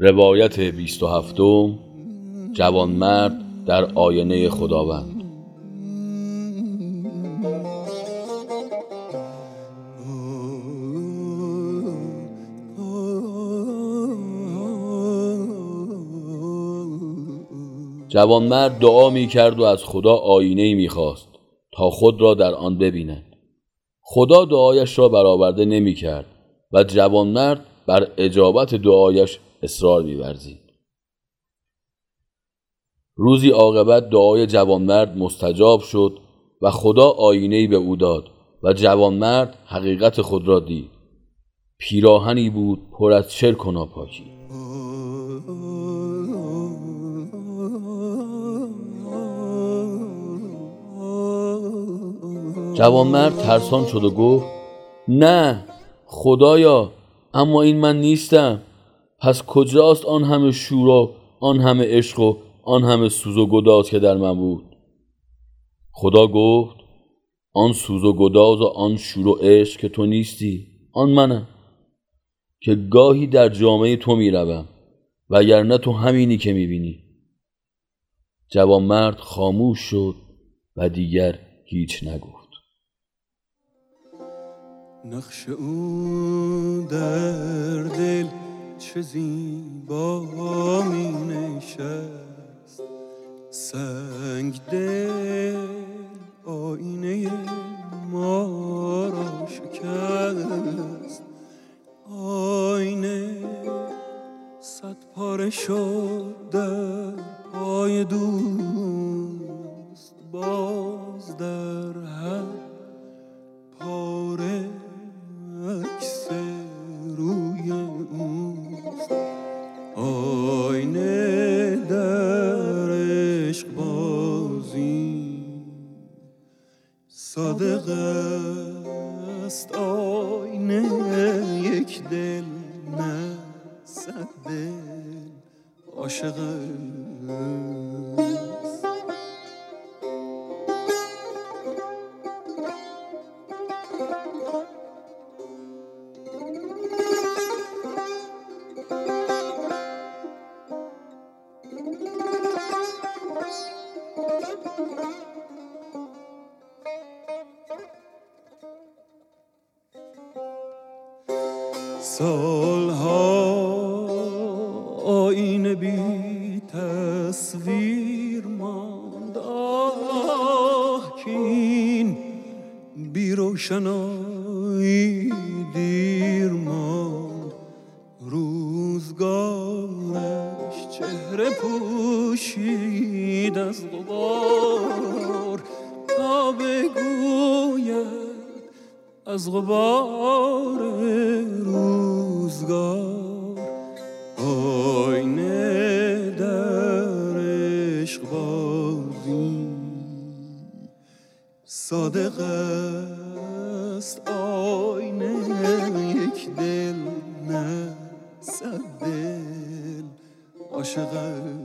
روایت 27، جوانمرد در آینه خداوند. جوانمرد دعا می کرد و از خدا آینه‌ای می خواست تا خود را در آن ببیند. خدا دعایش را برآورده نمی کرد و جوانمرد بر اجابت دعایش اصرار می‌ورزید. روزی عاقبت دعای جوانمرد مستجاب شد و خدا آینه‌ای به او داد و جوانمرد حقیقت خود را دید. پیراهنی بود پر از شرک و ناپاکی. جوانمرد ترسان شد و گفت: نه خدایا، اما این من نیستم. پس کجاست آن همه شور و آن همه عشق و آن همه سوز و گداز که در من بود؟ خدا گفت: آن سوز و گداز و آن شور و عشق که تو نیستی، آن منم که گاهی در جامعه تو می‌روم، وگرنه تو همینی که می‌بینی. جوانمرد خاموش شد و دیگر هیچ نگفت. نقش او در دل چه زیبا می نشست، سنگ دل آینه ما را شکست. آینه صد پاره شد در پای دوست، باز در هر پاره عکس روی اوست. آینه در عشق بازی صادق است، آینه یک دل نه صد دل عاشق است. سالها آینه بی تصویر ماند، آه که این بی روشنایی دیر ماند. روزگارش چهره پوشید از غبار، تا بگوید از غبار روزگار. آینه در عشق بازی صادق است، آینه یک دل نه صد دل عاشق است.